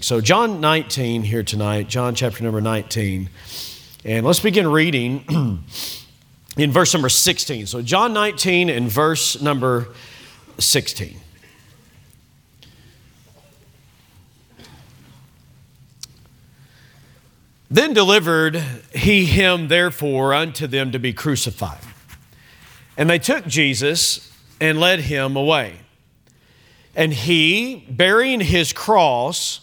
So John 19 here tonight, John chapter number 19, and let's begin reading in verse number 16. So John 19 and verse number 16. Then delivered he him therefore unto them to be crucified. And they took Jesus and led him away. And he, bearing his cross,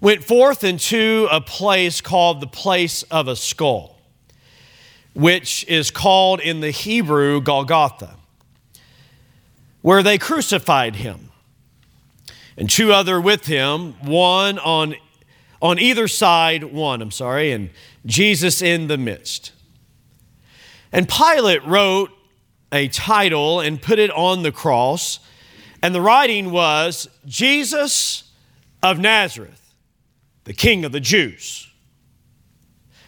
went forth into a place called the place of a skull, which is called in the Hebrew Golgotha, where they crucified him, and two other with him, one on either side, and Jesus in the midst. And Pilate wrote a title and put it on the cross, and the writing was, Jesus of Nazareth, the King of the Jews.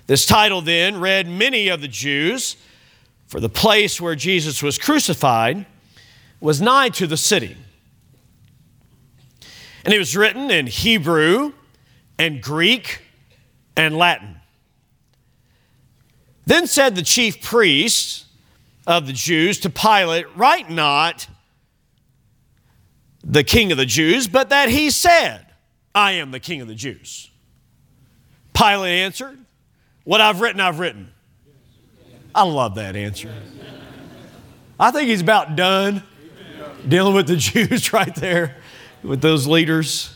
This title then read many of the Jews, for the place where Jesus was crucified was nigh to the city. And it was written in Hebrew and Greek and Latin. Then said the chief priests of the Jews to Pilate, write not the King of the Jews, but that he said, I am the King of the Jews. Pilate answered, what I've written, I've written. I love that answer. I think he's about done dealing with the Jews right there, with those leaders.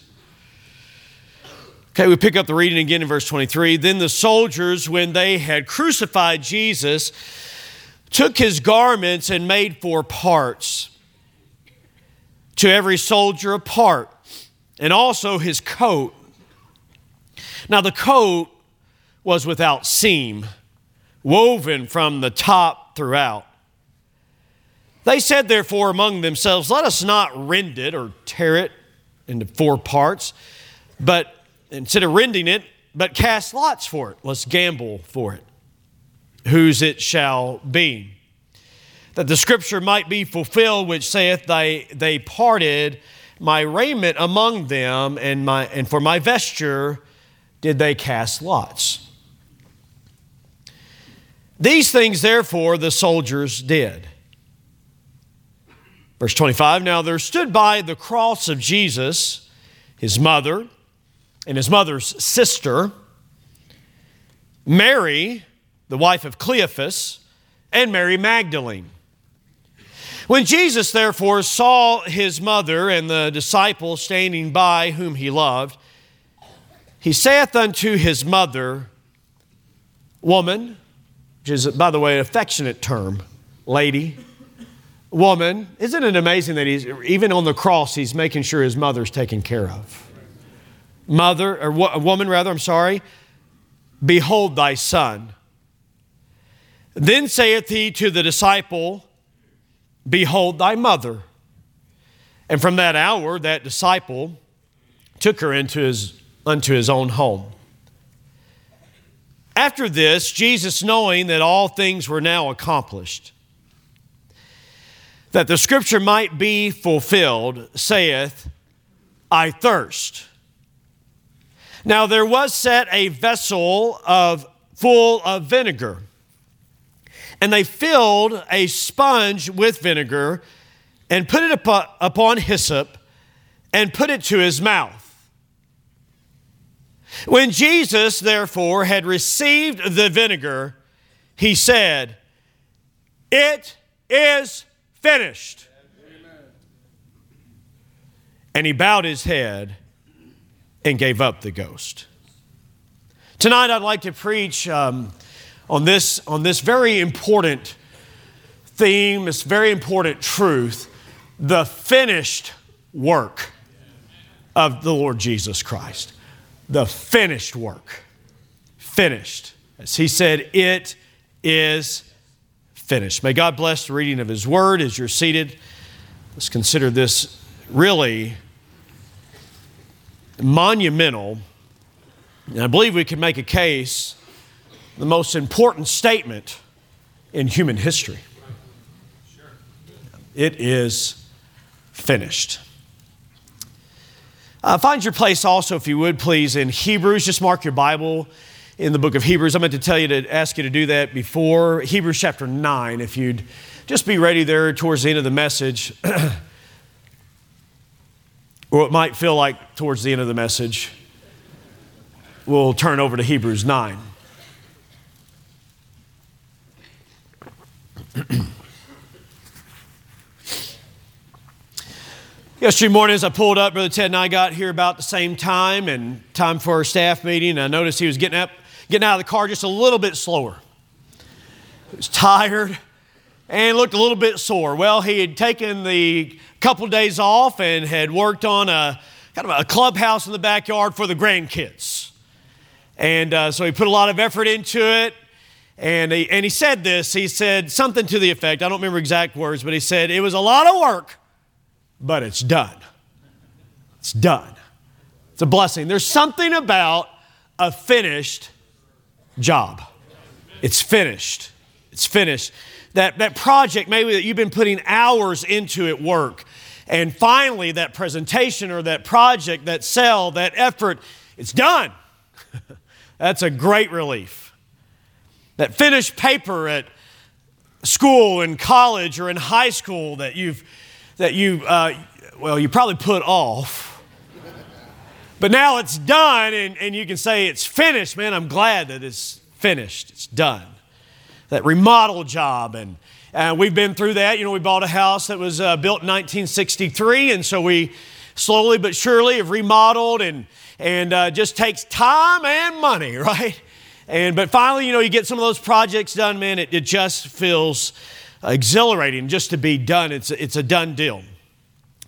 Okay, we pick up the reading again in verse 23. Then the soldiers, when they had crucified Jesus, took his garments and made four parts, to every soldier a part, and also his coat. Now the coat was without seam, woven from the top throughout. They said therefore among themselves, let us not rend it or tear it into four parts, but instead of rending it, but cast lots for it. Let's gamble for it, whose it shall be. That the scripture might be fulfilled, which saith, they parted my raiment among them, and for my vesture did they cast lots. These things, therefore, the soldiers did. Verse 25, now there stood by the cross of Jesus his mother and his mother's sister, Mary, the wife of Cleophas, and Mary Magdalene. When Jesus, therefore, saw his mother and the disciple standing by whom he loved, he saith unto his mother, woman, which is, by the way, an affectionate term, lady, woman. Isn't it amazing that he's, even on the cross, he's making sure his mother's taken care of? Mother, or woman rather, I'm sorry. Behold thy son. Then saith he to the disciple, behold thy mother. And from that hour, that disciple took her unto his own home. After this, Jesus, knowing that all things were now accomplished, that the scripture might be fulfilled, saith, I thirst. Now there was set a vessel full of vinegar, and they filled a sponge with vinegar and put it upon hyssop and put it to his mouth. When Jesus, therefore, had received the vinegar, he said, it is finished. Amen. And he bowed his head and gave up the ghost. Tonight I'd like to preach on this very important theme, this very important truth, the finished work of the Lord Jesus Christ. The finished work. Finished. As he said, it is finished. May God bless the reading of his word as you're seated. Let's consider this really monumental. And I believe we can make a case the most important statement in human history. It is finished. Find your place also, if you would, please, in Hebrews. Just mark your Bible in the book of Hebrews. I meant to tell you to ask you to do that before Hebrews chapter 9, if you'd just be ready there towards the end of the message. Or it might feel like towards the end of the message. We'll turn over to Hebrews 9. Yesterday morning as I pulled up, Brother Ted and I got here about the same time and time for our staff meeting. I noticed he was getting out of the car just a little bit slower. He was tired and looked a little bit sore. Well, he had taken the couple days off and had worked on a kind of a clubhouse in the backyard for the grandkids. And so he put a lot of effort into it. And he said this, he said something to the effect, I don't remember exact words, but he said, it was a lot of work, but it's done. It's done. It's a blessing. There's something about a finished job. It's finished. It's finished. That project maybe that you've been putting hours into at work, and finally that presentation or that project, that sell, that effort, it's done. That's a great relief. That finished paper at school and college or in high school that you probably put off. But now it's done, and you can say it's finished. Man, I'm glad that it's finished. It's done. That remodel job, and we've been through that. You know, we bought a house that was built in 1963, and so we slowly but surely have remodeled, and just takes time and money, right? But finally, you know, you get some of those projects done, man, it just feels exhilarating just to be done. It's a done deal.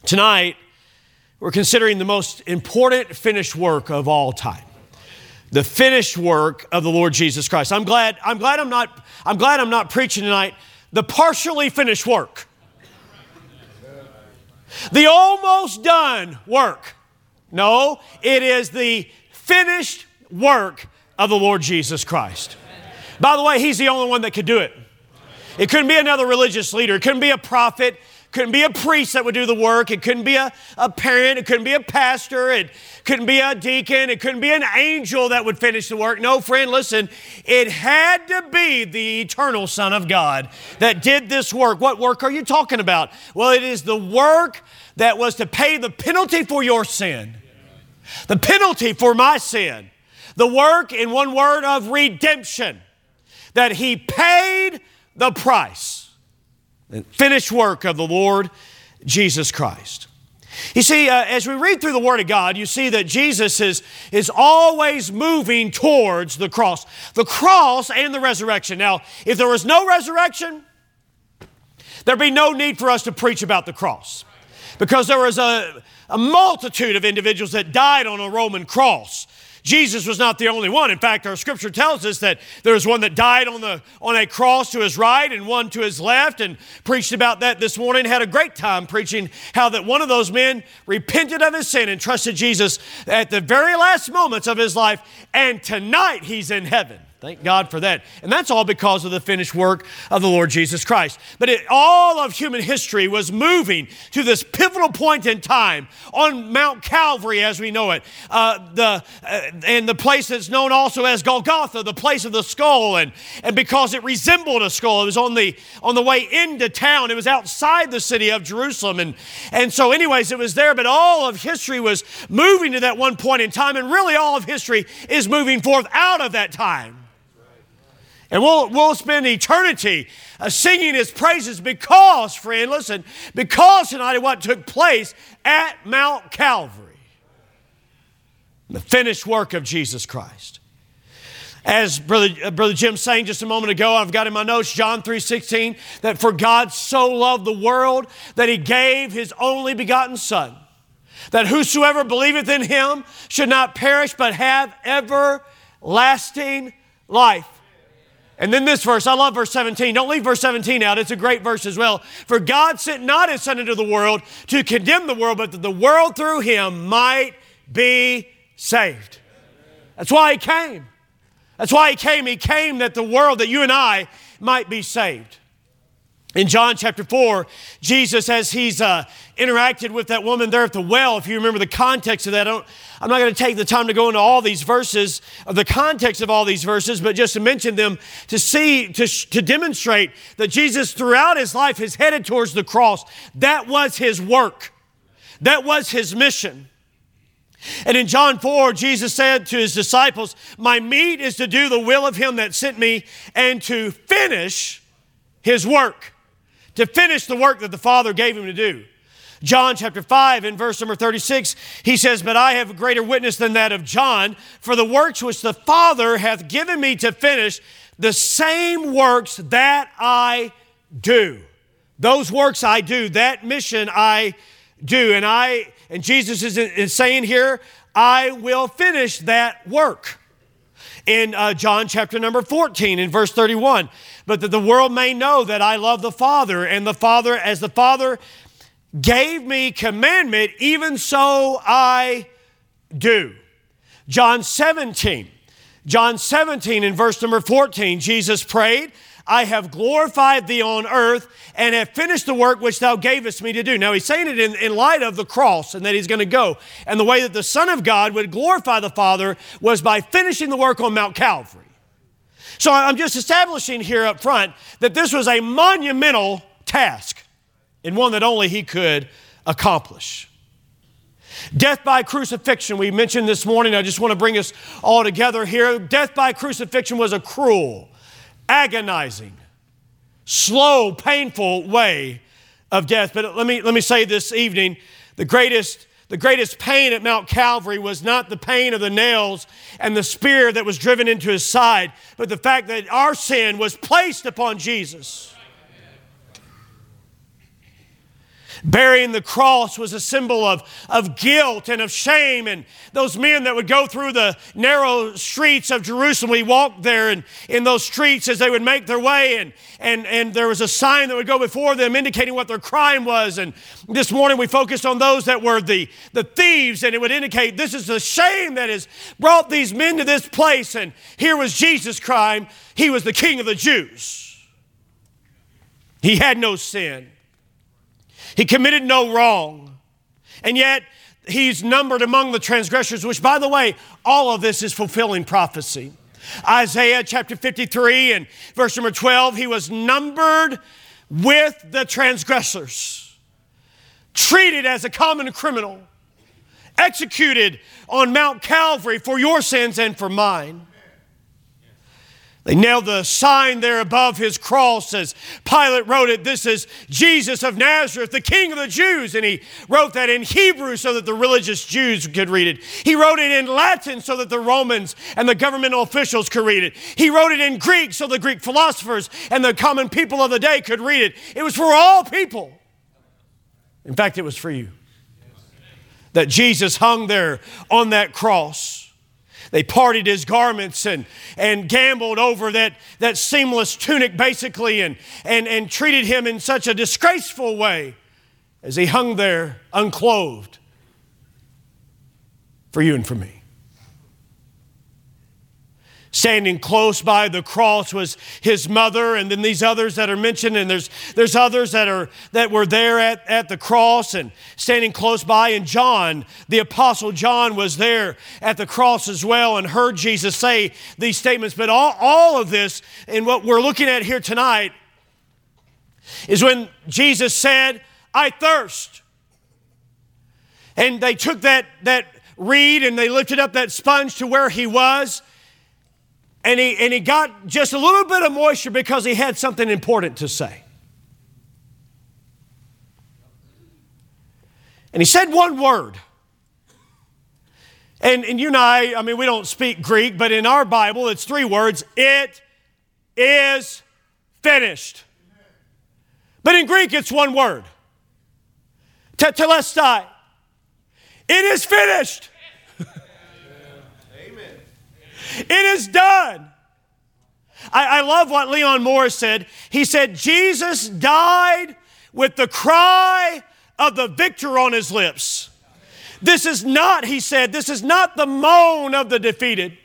Tonight, we're considering the most important finished work of all time. The finished work of the Lord Jesus Christ. I'm glad I'm not preaching tonight the partially finished work. The almost done work. No, it is the finished work of the Lord Jesus Christ. By the way, He's the only one that could do it. It couldn't be another religious leader. It couldn't be a prophet. It couldn't be a priest that would do the work. It couldn't be a parent. It couldn't be a pastor. It couldn't be a deacon. It couldn't be an angel that would finish the work. No, friend, listen. It had to be the eternal Son of God that did this work. What work are you talking about? Well, it is the work that was to pay the penalty for your sin. The penalty for my sin. The work, in one word, of redemption. That He paid the price, the finished work of the Lord Jesus Christ. You see, as we read through the Word of God, you see that Jesus is always moving towards the cross and the resurrection. Now, if there was no resurrection, there'd be no need for us to preach about the cross, because there was a multitude of individuals that died on a Roman cross. Jesus was not the only one. In fact, our scripture tells us that there was one that died on a cross to his right and one to his left, and preached about that this morning, had a great time preaching how that one of those men repented of his sin and trusted Jesus at the very last moments of his life, and tonight he's in heaven. Thank God for that. And that's all because of the finished work of the Lord Jesus Christ. But all of human history was moving to this pivotal point in time on Mount Calvary as we know it, and the place that's known also as Golgotha, the place of the skull. And because it resembled a skull, it was on the way into town. It was outside the city of Jerusalem. And so anyways, it was there, but all of history was moving to that one point in time, and really all of history is moving forth out of that time. And we'll spend eternity singing His praises because, friend, listen, because tonight of what took place at Mount Calvary, the finished work of Jesus Christ. As Brother Jim sang just a moment ago, I've got in my notes, John 3:16, that for God so loved the world that He gave His only begotten Son, that whosoever believeth in Him should not perish but have everlasting life. And then this verse, I love verse 17. Don't leave verse 17 out. It's a great verse as well. For God sent not His Son into the world to condemn the world, but that the world through Him might be saved. That's why He came. That's why He came. He came that the world, that you and I, might be saved. In John chapter 4, Jesus, as he's interacted with that woman there at the well, if you remember the context of that, I'm not going to take the time to go into all these verses, of the context of all these verses, but just to mention them to see, to demonstrate that Jesus throughout his life is headed towards the cross. That was his work. That was his mission. And in John 4, Jesus said to his disciples, "My meat is to do the will of him that sent me and to finish his work." To finish the work that the Father gave him to do. John chapter 5 in verse number 36, he says, "But I have a greater witness than that of John, for the works which the Father hath given me to finish, the same works that I do." Those works I do, that mission I do. And Jesus is saying here, I will finish that work. In John chapter number 14, in verse 31, "But that the world may know that I love the Father, and the Father, as the Father gave me commandment, even so I do." John 17, in verse number 14, Jesus prayed, "I have glorified thee on earth, and have finished the work which thou gavest me to do." Now he's saying it in light of the cross and that he's going to go. And the way that the Son of God would glorify the Father was by finishing the work on Mount Calvary. So I'm just establishing here up front that this was a monumental task and one that only he could accomplish. Death by crucifixion, we mentioned this morning. I just want to bring us all together here. Death by crucifixion was a cruel, agonizing, slow, painful way of death. But let me say this evening, the greatest pain at Mount Calvary was not the pain of the nails and the spear that was driven into his side, but the fact that our sin was placed upon Jesus. Bearing the cross was a symbol of guilt and of shame. And those men that would go through the narrow streets of Jerusalem, we walked there and in those streets as they would make their way. And there was a sign that would go before them indicating what their crime was. And this morning we focused on those that were the thieves, and it would indicate this is the shame that has brought these men to this place. And here was Jesus' crime. He was the King of the Jews. He had no sin. He committed no wrong, and yet he's numbered among the transgressors, which, by the way, all of this is fulfilling prophecy. Isaiah chapter 53 and verse number 12, he was numbered with the transgressors, treated as a common criminal, executed on Mount Calvary for your sins and for mine. They nailed the sign there above his cross as Pilate wrote it, "This is Jesus of Nazareth, the King of the Jews." And he wrote that in Hebrew so that the religious Jews could read it. He wrote it in Latin so that the Romans and the governmental officials could read it. He wrote it in Greek so the Greek philosophers and the common people of the day could read it. It was for all people. In fact, it was for you. That Jesus hung there on that cross. They parted his garments and gambled over that seamless tunic basically and treated him in such a disgraceful way as he hung there unclothed for you and for me. Standing close by the cross was his mother, and then these others that are mentioned, and there's others that were there at the cross and standing close by. And John, the Apostle John, was there at the cross as well and heard Jesus say these statements. But all of this and what we're looking at here tonight is when Jesus said, "I thirst." And they took that reed and they lifted up that sponge to where he was. And he got just a little bit of moisture because he had something important to say. And he said one word. And you and I mean, we don't speak Greek, but in our Bible, it's three words. It is finished. But in Greek, it's one word. Tetelestai. It is finished. It is done. I love what Leon Morris said. He said, Jesus died with the cry of the victor on his lips. This is not, he said, this is not the moan of the defeated.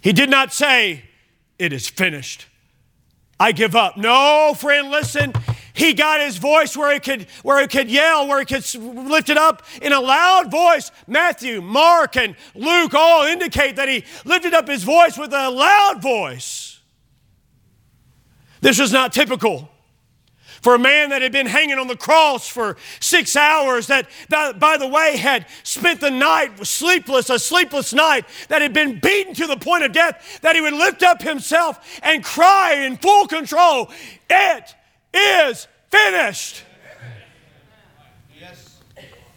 He did not say, "It is finished." I give up. No, friend, listen. He got his voice where he could yell, where he could lift it up in a loud voice. Matthew, Mark, and Luke all indicate that he lifted up his voice with a loud voice. This was not typical for a man that had been hanging on the cross for 6 hours, that, by the way, had spent the night a sleepless night, that had been beaten to the point of death, that he would lift up himself and cry in full control, "It is finished." Yes.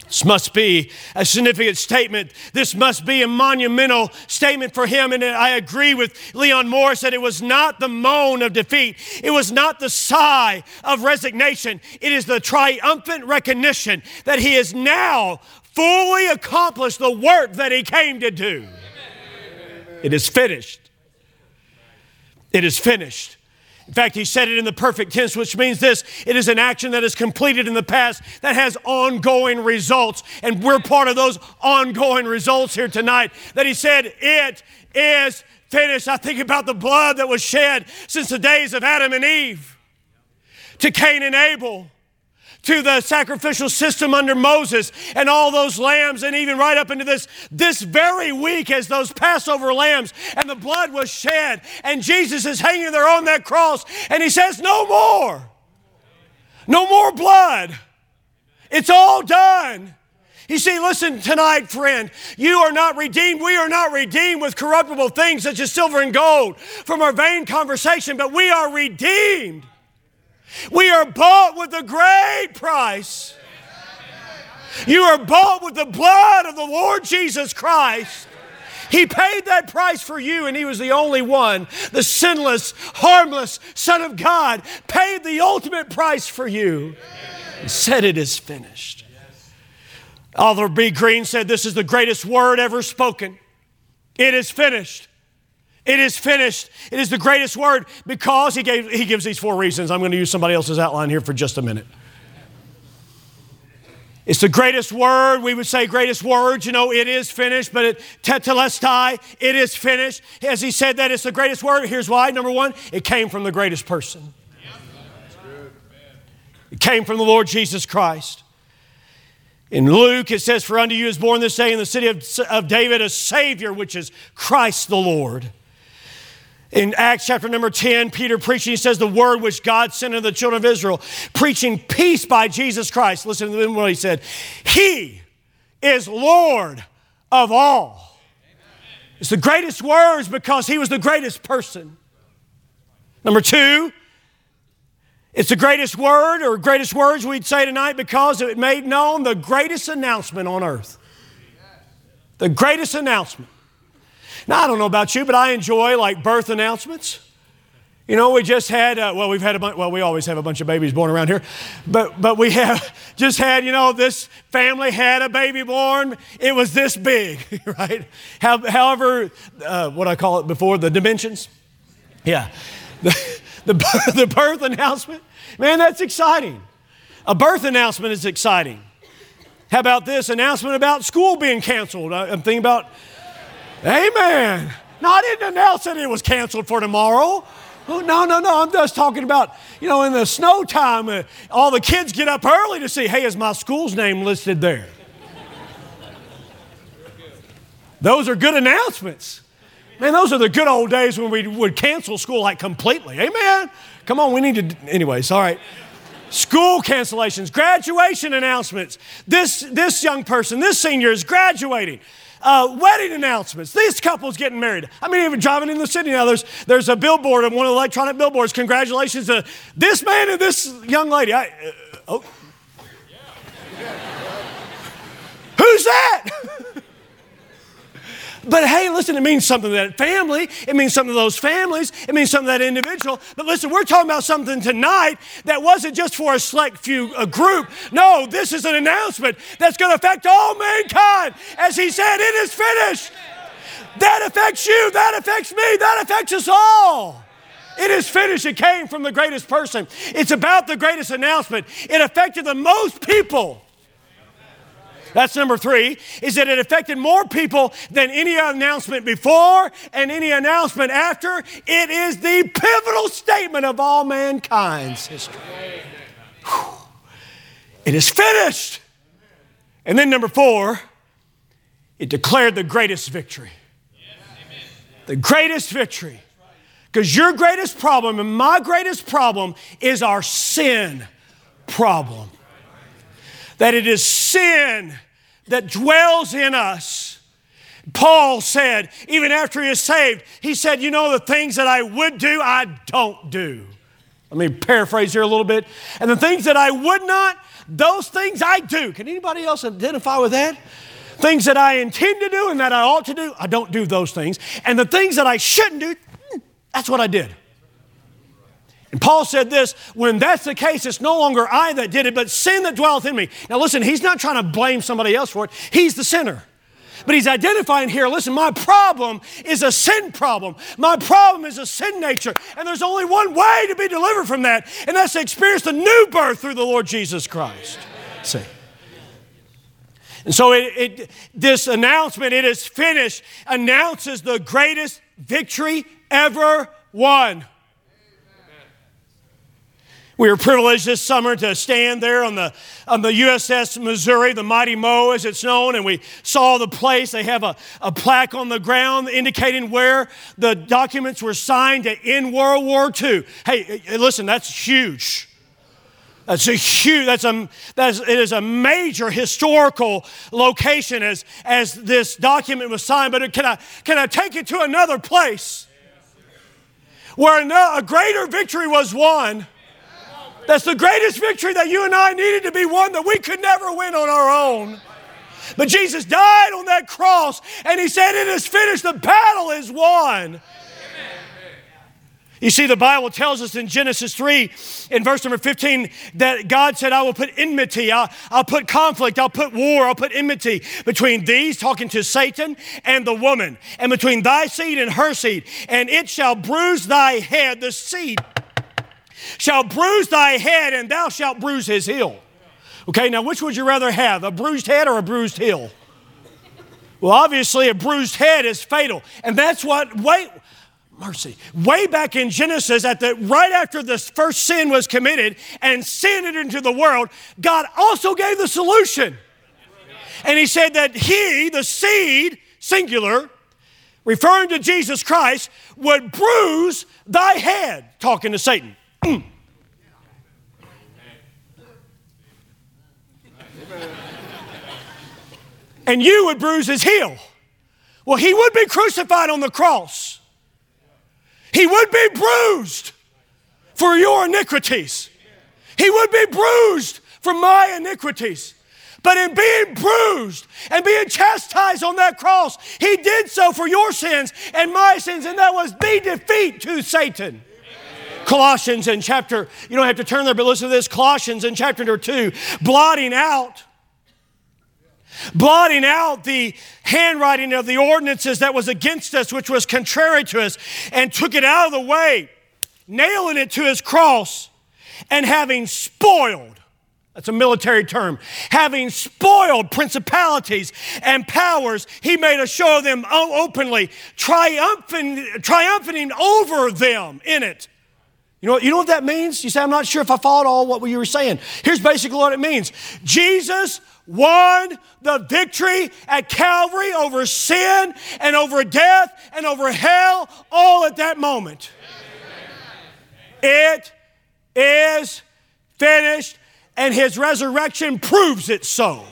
This must be a significant statement. This must be a monumental statement for him. And I agree with Leon Morris that it was not the moan of defeat. It was not the sigh of resignation. It is the triumphant recognition that he has now fully accomplished the work that he came to do. Amen. It is finished. It is finished. In fact, he said it in the perfect tense, which means this: it is an action that is completed in the past that has ongoing results. And we're part of those ongoing results here tonight. That he said, "It is finished." I think about the blood that was shed since the days of Adam and Eve, to Cain and Abel, to the sacrificial system under Moses and all those lambs, and even right up into this very week as those Passover lambs and the blood was shed, and Jesus is hanging there on that cross, and he says, "No more. No more blood. It's all done." You see, listen tonight, friend, you are not redeemed. We are not redeemed with corruptible things such as silver and gold from our vain conversation, but we are redeemed. We are bought with a great price. You are bought with the blood of the Lord Jesus Christ. He paid that price for you, and he was the only one. The sinless, harmless Son of God paid the ultimate price for you and said, "It is finished." Oliver B. Green said, "This is the greatest word ever spoken. It is finished. It is finished." It is the greatest word because he gives these four reasons. I'm going to use somebody else's outline here for just a minute. It's the greatest word. We would say greatest word. You know, it is finished, but Tetelestai, it is finished. As he said that, it's the greatest word. Here's why. Number one, it came from the greatest person. It came from the Lord Jesus Christ. In Luke, it says, "For unto you is born this day in the city of David a Savior, which is Christ the Lord." In Acts chapter number 10, Peter preaching, he says, "The word which God sent unto the children of Israel, preaching peace by Jesus Christ." Listen to what he said. "He is Lord of all." Amen. It's the greatest words because he was the greatest person. Number two, it's the greatest word or greatest words we'd say tonight because it made known the greatest announcement on earth. The greatest announcement. Now, I don't know about you, but I enjoy like birth announcements. You know, we just had, we always have a bunch of babies born around here, but we have just had, you know, this family had a baby born. It was this big, right? However, what I call it before, the dimensions. Yeah. The birth announcement. Man, that's exciting. A birth announcement is exciting. How about this announcement about school being canceled? I'm thinking about... Amen. No, I didn't announce that it was canceled for tomorrow. Oh, no. I'm just talking about, you know, in the snow time, all the kids get up early to see, hey, is my school's name listed there? Those are good announcements. Man, those are the good old days when we would cancel school like completely. Amen. Come on, we need to, anyways, all right. School cancellations, graduation announcements. This young person, this senior is graduating. Wedding announcements. These couples getting married. I mean, even driving in the city now, there's a billboard on one of the electronic billboards. Congratulations to this man and this young lady. Who's that? But hey, listen, it means something to that family. It means something to those families. It means something to that individual. But listen, we're talking about something tonight that wasn't just for a select few, a group. No, this is an announcement that's going to affect all mankind. As he said, it is finished. That affects you. That affects me. That affects us all. It is finished. It came from the greatest person. It's about the greatest announcement. It affected the most people. That's number three, is that it affected more people than any announcement before and any announcement after. It is the pivotal statement of all mankind's history. Whew. It is finished. And then number four, it declared the greatest victory. The greatest victory. Because your greatest problem and my greatest problem is our sin problem. That it is sin that dwells in us. Paul said, even after he is saved, he said, you know, the things that I would do, I don't do. Let me paraphrase here a little bit. And the things that I would not, those things I do. Can anybody else identify with that? Things that I intend to do and that I ought to do, I don't do those things. And the things that I shouldn't do, that's what I did. And Paul said this, when that's the case, it's no longer I that did it, but sin that dwelleth in me. Now listen, he's not trying to blame somebody else for it. He's the sinner. But he's identifying here, listen, my problem is a sin problem. My problem is a sin nature. And there's only one way to be delivered from that, and that's to experience the new birth through the Lord Jesus Christ. See? And so this announcement, it is finished, announces the greatest victory ever won. We were privileged this summer to stand there on the USS Missouri, the Mighty Mo as it's known, and we saw the place. They have a plaque on the ground indicating where the documents were signed to end World War II. Hey, listen, that's huge. It is a major historical location as this document was signed. But can I take it to another place where a greater victory was won? That's the greatest victory that you and I needed to be won that we could never win on our own. But Jesus died on that cross and he said, it is finished, the battle is won. Amen. You see, the Bible tells us in Genesis 3, in verse number 15, that God said, I will put enmity, I'll put conflict, I'll put war, I'll put enmity between these, talking to Satan, and the woman, and between thy seed and her seed, and it shall bruise thy head, the seed shall bruise thy head, and thou shalt bruise his heel. Okay, now which would you rather have, a bruised head or a bruised heel? Well, obviously a bruised head is fatal. And that's what, way back in Genesis, right after the first sin was committed and sin entered into the world, God also gave the solution. And he said that he, the seed, singular, referring to Jesus Christ, would bruise thy head, talking to Satan. And you would bruise his heel. Well, he would be crucified on the cross. He would be bruised for your iniquities. He would be bruised for my iniquities. But in being bruised and being chastised on that cross, he did so for your sins and my sins, and that was the defeat to Satan. Colossians in chapter, you don't have to turn there, but listen to this. Colossians in chapter 2, blotting out the handwriting of the ordinances that was against us, which was contrary to us, and took it out of the way, nailing it to his cross, and having spoiled, that's a military term, having spoiled principalities and powers, he made a show of them openly, triumphing over them in it. You know what that means? You say, I'm not sure if I followed all what you were saying. Here's basically what it means. Jesus won the victory at Calvary over sin and over death and over hell all at that moment. Amen. It is finished, and his resurrection proves it so.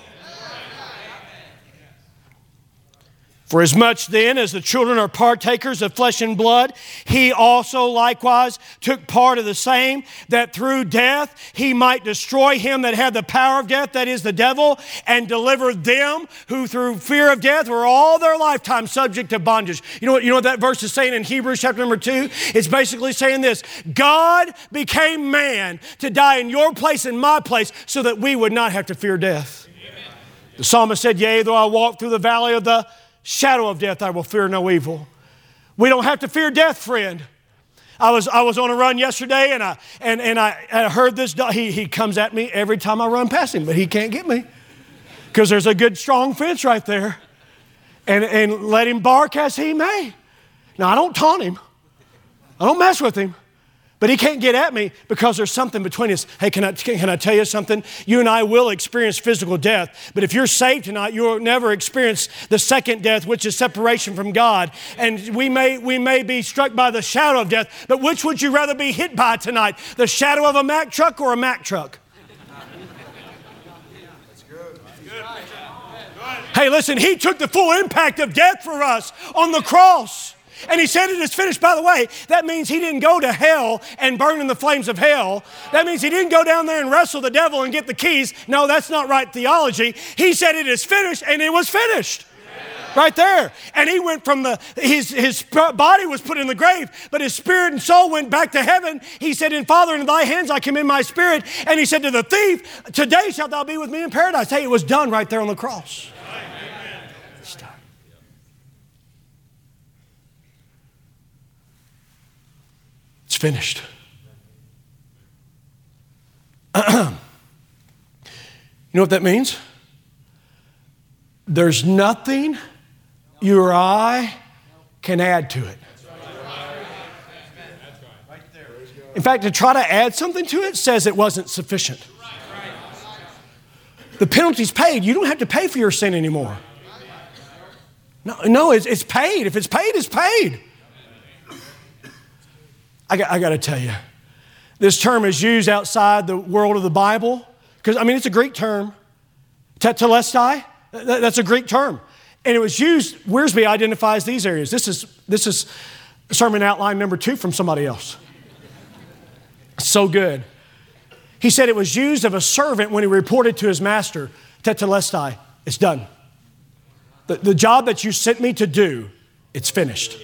For as much then as the children are partakers of flesh and blood, he also likewise took part of the same, that through death he might destroy him that had the power of death, that is the devil, and deliver them who through fear of death were all their lifetime subject to bondage. You know what that verse is saying in Hebrews chapter number 2? It's basically saying this, God became man to die in your place and my place so that we would not have to fear death. Amen. The psalmist said, yea, though I walk through the valley of the shadow of death, I will fear no evil. We don't have to fear death, friend. I was on a run yesterday, and I heard this dog. He comes at me every time I run past him, but he can't get me. because there's a good strong fence right there. And let him bark as he may. Now, I don't taunt him. I don't mess with him. But he can't get at me because there's something between us. Hey, can I tell you something? You and I will experience physical death, but if you're saved tonight, you'll never experience the second death, which is separation from God. And we may be struck by the shadow of death, but which would you rather be hit by tonight? The shadow of a Mack truck or a Mack truck? That's good. That's good. Hey, listen, he took the full impact of death for us on the cross. And he said it is finished. By the way, that means he didn't go to hell and burn in the flames of hell. That means he didn't go down there and wrestle the devil and get the keys. No, that's not right theology. He said it is finished, and it was finished. Right there. And he went from his body was put in the grave, but his spirit and soul went back to heaven. He said, "In Father, in thy hands I commend my spirit." And he said to the thief, "Today shalt thou be with me in paradise." Hey, it was done right there on the cross. Amen. It's done. It's finished. You know what that means? There's nothing you or I can add to it. In fact, to try to add something to it says it wasn't sufficient. The penalty's paid. You don't have to pay for your sin anymore. No, it's paid. If it's paid, it's paid. I got to tell you, this term is used outside the world of the Bible because, I mean, it's a Greek term. Tetelestai. That's a Greek term. And it was used, Wiersbe identifies these areas. This is sermon outline number 2 from somebody else. So good. He said it was used of a servant when he reported to his master, Tetelestai, it's done. The job that you sent me to do, it's finished.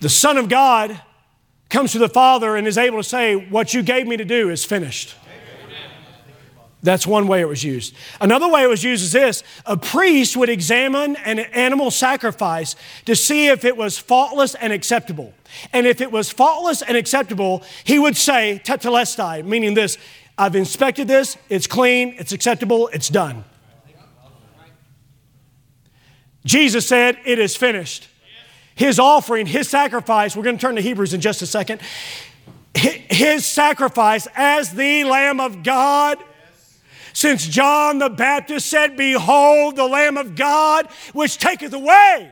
The Son of God comes to the Father and is able to say, what you gave me to do is finished. That's one way it was used. Another way it was used is this. A priest would examine an animal sacrifice to see if it was faultless and acceptable. And if it was faultless and acceptable, he would say, tetelestai, meaning this, I've inspected this, it's clean, it's acceptable, it's done. Jesus said, it is finished. His offering, his sacrifice, we're going to turn to Hebrews in just a second. His sacrifice as the Lamb of God, since John the Baptist said, behold, the Lamb of God, which taketh away.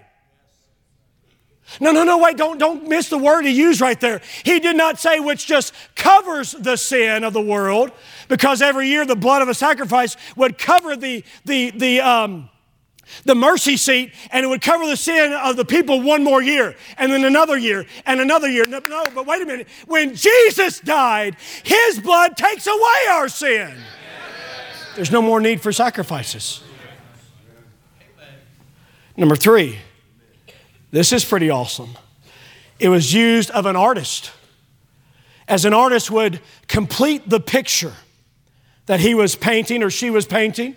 No, wait, don't miss the word he used right there. He did not say which just covers the sin of the world, because every year the blood of a sacrifice would cover the mercy seat, and it would cover the sin of the people one more year, and then another year, and another year. No, but wait a minute. When Jesus died, his blood takes away our sin. There's no more need for sacrifices. Number 3, this is pretty awesome. It was used of an artist. As an artist would complete the picture that he was painting or she was painting,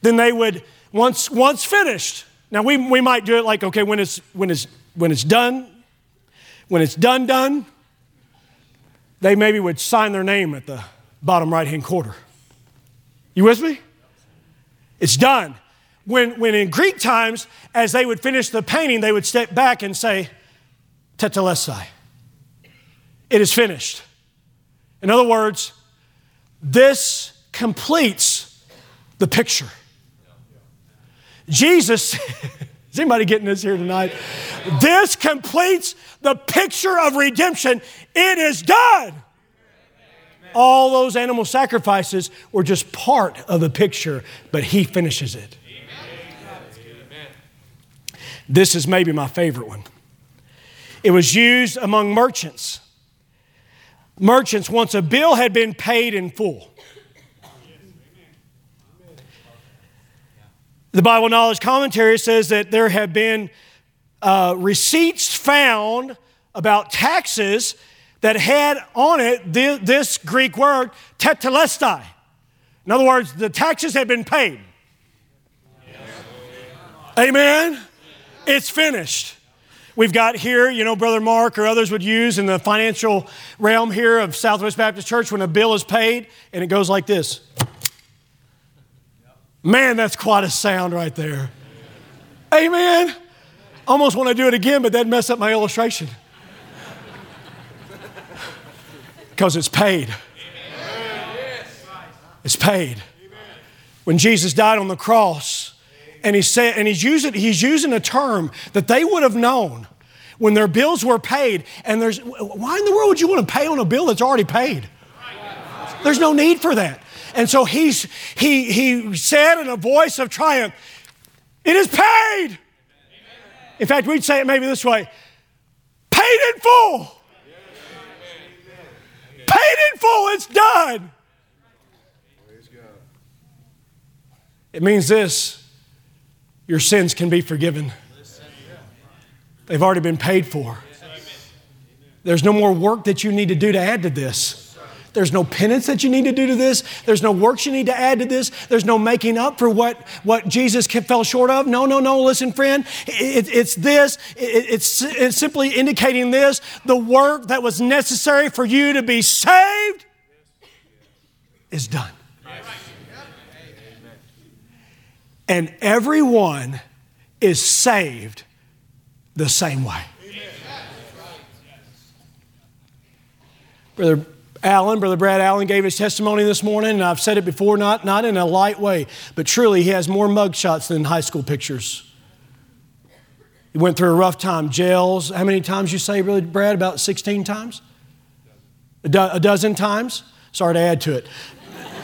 then they would, once finished, now we might do it like, okay, when it's done, they maybe would sign their name at the bottom right-hand corner. You with me? It's done. When in Greek times, as they would finish the painting, they would step back and say, tetelestai. It is finished. In other words, this completes the picture. Jesus, is anybody getting this here tonight? This completes the picture of redemption. It is done. All those animal sacrifices were just part of the picture, but he finishes it. Amen. This is maybe my favorite one. It was used among merchants. Merchants, once a bill had been paid in full. The Bible Knowledge Commentary says that there have been receipts found about taxes that had on it this Greek word, tetelestai. In other words, the taxes had been paid. Yes. Amen? It's finished. We've got here, you know, Brother Mark or others would use in the financial realm here of Southwest Baptist Church when a bill is paid and it goes like this. Man, that's quite a sound right there. Amen. Amen. Almost want to do it again, but that'd mess up my illustration. Because it's paid. Amen. It's paid. Amen. When Jesus died on the cross, and he said, and he's using a term that they would have known when their bills were paid. And why in the world would you want to pay on a bill that's already paid? There's no need for that. And so he said in a voice of triumph, "It is paid." In fact, we'd say it maybe this way, paid in full. Paid in full, it's done. It means this, your sins can be forgiven. They've already been paid for. There's no more work that you need to do to add to this. There's no penance that you need to do to this. There's no works you need to add to this. There's no making up for what Jesus fell short of. No. Listen, friend, it's this. It's simply indicating this. The work that was necessary for you to be saved is done. And everyone is saved the same way. Brother Brad Allen gave his testimony this morning, and I've said it before, not in a light way, but truly he has more mugshots than high school pictures. He went through a rough time, jails. How many times you say, really, Brad? About 16 times? A dozen times? Sorry to add to it.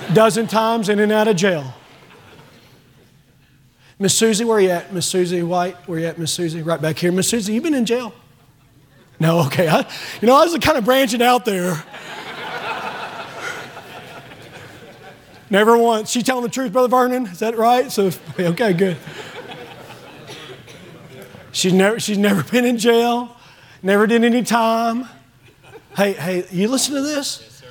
A dozen times in and out of jail. Miss Susie, where are you at? Miss Susie White, where are you at, Miss Susie? Right back here. Miss Susie, you've been in jail? No, okay. I was kind of branching out there. Never once. She's telling the truth, Brother Vernon. Is that right? So, okay, good. She's never been in jail. Never did any time. Hey, you listen to this? Yes, sir.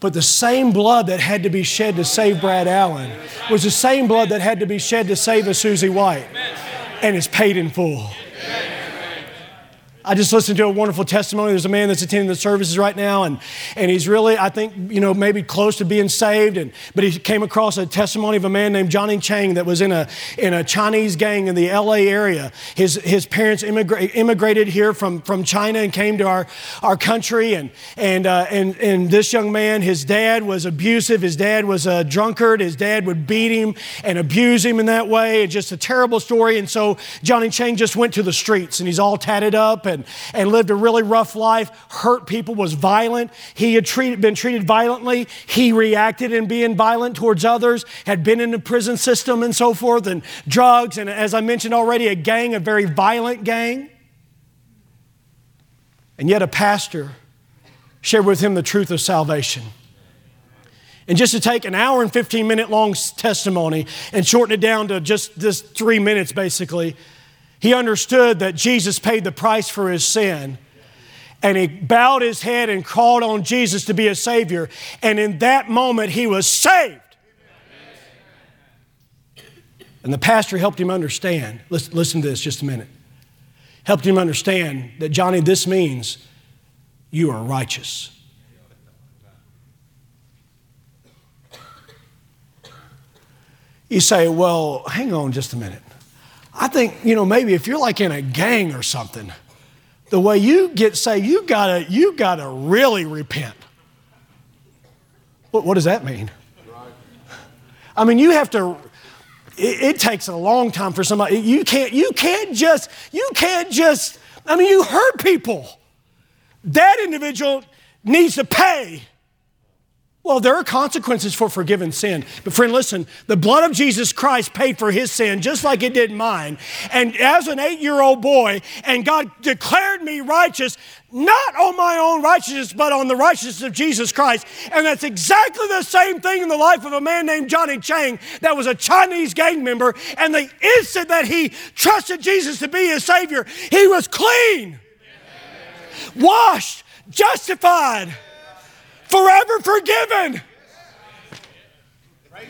But the same blood that had to be shed to save Brad Allen was the same blood that had to be shed to save a Susie White. And it's paid in full. I just listened to a wonderful testimony. There's a man that's attending the services right now, and he's really, I think, maybe close to being saved. But he came across a testimony of a man named Johnny Chang that was in a Chinese gang in the L.A. area. His parents immigrated here from China and came to our country. And this young man, his dad was abusive. His dad was a drunkard. His dad would beat him and abuse him in that way. It's just a terrible story. And so Johnny Chang just went to the streets, and he's all tatted up. And lived a really rough life, hurt people, was violent. He had been treated violently. He reacted in being violent towards others, had been in the prison system and so forth, and drugs, and as I mentioned already, a gang, a very violent gang. And yet a pastor shared with him the truth of salvation. And just to take an hour and 15-minute long testimony and shorten it down to just this 3 minutes basically, he understood that Jesus paid the price for his sin, and he bowed his head and called on Jesus to be his Savior, and in that moment he was saved. And the pastor helped him understand. Listen to this just a minute. Helped him understand that, Johnny, this means you are righteous. You say, well, hang on just a minute. I think, maybe if you're like in a gang or something, the way you get saved, you gotta really repent. What does that mean? Right. I mean, you have to, it takes a long time for somebody. You can't just, I mean, you hurt people. That individual needs to pay. Well, there are consequences for forgiven sin. But friend, listen, the blood of Jesus Christ paid for his sin just like it did mine. And as an 8-year-old boy, and God declared me righteous, not on my own righteousness, but on the righteousness of Jesus Christ. And that's exactly the same thing in the life of a man named Johnny Chang that was a Chinese gang member. And the instant that he trusted Jesus to be his Savior, he was clean, washed, justified, forever forgiven,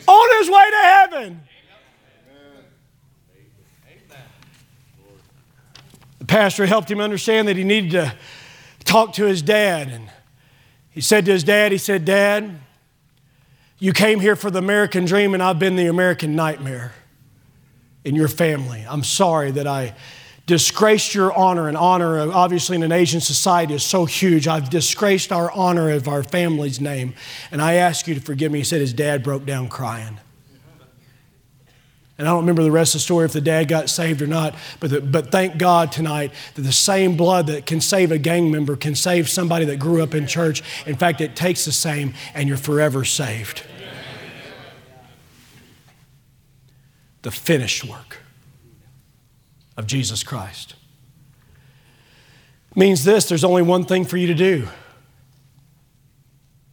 on his way to heaven. The pastor helped him understand that he needed to talk to his dad. And he said to his dad, Dad, You came here for the American dream, and I've been the American nightmare in your family. I'm sorry that I disgraced your honor, and honor of, obviously in an Asian society is so huge. I've disgraced our honor of our family's name, and I ask you to forgive me." He said his dad broke down crying. And I don't remember the rest of the story if the dad got saved or not, but thank God tonight that the same blood that can save a gang member can save somebody that grew up in church. In fact, it takes the same, and you're forever saved. Amen. The finished work of Jesus Christ means this: there's only one thing for you to do.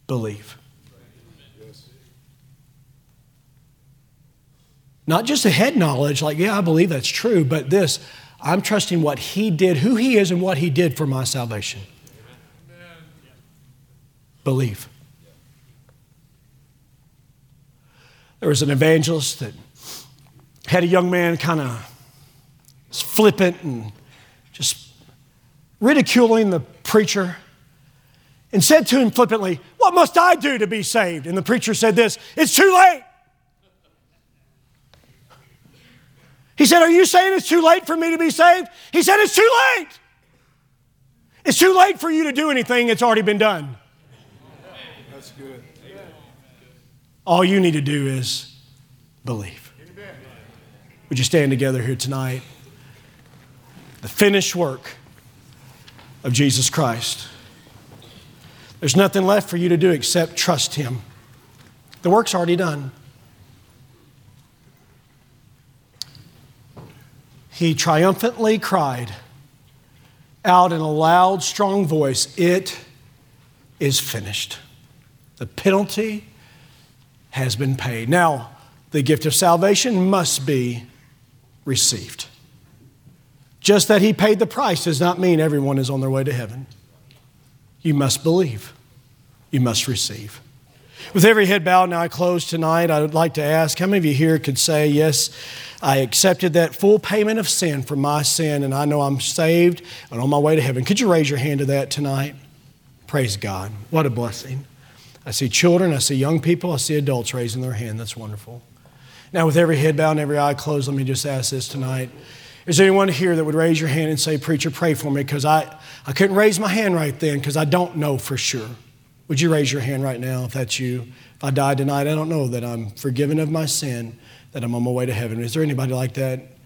Believe. Not just a head knowledge, like, yeah, I believe that's true, but this, I'm trusting what he did, who he is, and what he did for my salvation. Amen. Believe. There was an evangelist that had a young man kind of flippant and just ridiculing the preacher, and said to him flippantly, "What must I do to be saved?" And the preacher said this, "It's too late." He said, "Are you saying it's too late for me to be saved?" He said, "It's too late. It's too late for you to do anything. It's already been done." That's good. Amen. All you need to do is believe. Amen. Would you stand together here tonight? The finished work of Jesus Christ. There's nothing left for you to do except trust him. The work's already done. He triumphantly cried out in a loud, strong voice, "It is finished." The penalty has been paid. Now, the gift of salvation must be received. Just that he paid the price does not mean everyone is on their way to heaven. You must believe. You must receive. With every head bowed and eye closed tonight, I would like to ask, how many of you here could say, "Yes, I accepted that full payment of sin for my sin, and I know I'm saved and on my way to heaven"? Could you raise your hand to that tonight? Praise God. What a blessing. I see children, I see young people, I see adults raising their hand. That's wonderful. Now, with every head bowed and every eye closed, let me just ask this tonight. Is there anyone here that would raise your hand and say, "Preacher, pray for me, because I couldn't raise my hand right then because I don't know for sure"? Would you raise your hand right now if that's you? "If I die tonight, I don't know that I'm forgiven of my sin, that I'm on my way to heaven." Is there anybody like that?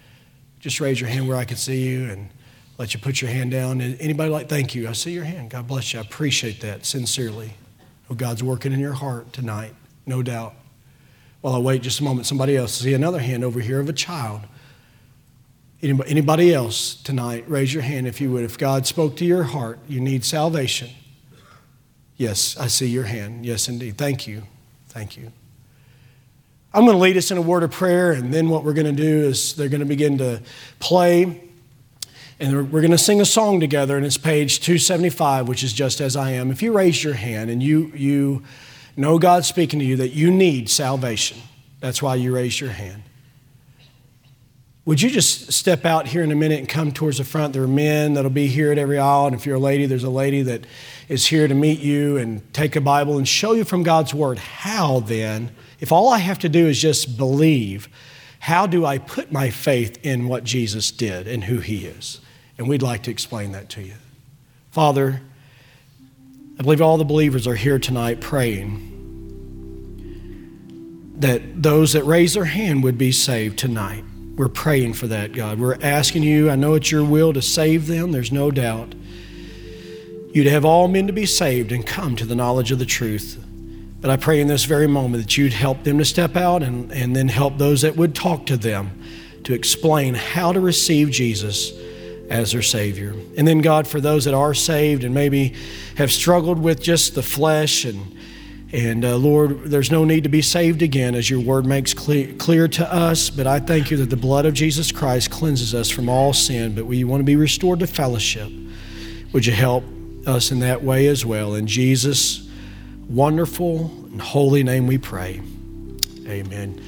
Just raise your hand where I can see you and let you put your hand down. Anybody like, thank you. I see your hand. God bless you. I appreciate that sincerely. Oh, God's working in your heart tonight, no doubt. While I wait just a moment, somebody else. I see another hand over here of a child. Anybody else tonight, raise your hand if you would. If God spoke to your heart, you need salvation. Yes, I see your hand. Yes, indeed. Thank you. Thank you. I'm going to lead us in a word of prayer, and then what we're going to do is they're going to begin to play, and we're going to sing a song together, and it's page 275, which is "Just As I Am." If you raise your hand and you know God's speaking to you that you need salvation, that's why you raised your hand, would you just step out here in a minute and come towards the front? There are men that'll be here at every aisle, and if you're a lady, there's a lady that is here to meet you and take a Bible and show you from God's Word how then, if all I have to do is just believe, how do I put my faith in what Jesus did and who he is? And we'd like to explain that to you. Father, I believe all the believers are here tonight praying that those that raise their hand would be saved tonight. We're praying for that, God. We're asking you, I know it's your will to save them, there's no doubt. You'd have all men to be saved and come to the knowledge of the truth. But I pray in this very moment that you'd help them to step out and then help those that would talk to them to explain how to receive Jesus as their Savior. And then, God, for those that are saved and maybe have struggled with just the flesh and Lord, there's no need to be saved again, as your word makes clear to us. But I thank you that the blood of Jesus Christ cleanses us from all sin, but we want to be restored to fellowship. Would you help us in that way as well? In Jesus' wonderful and holy name we pray. Amen.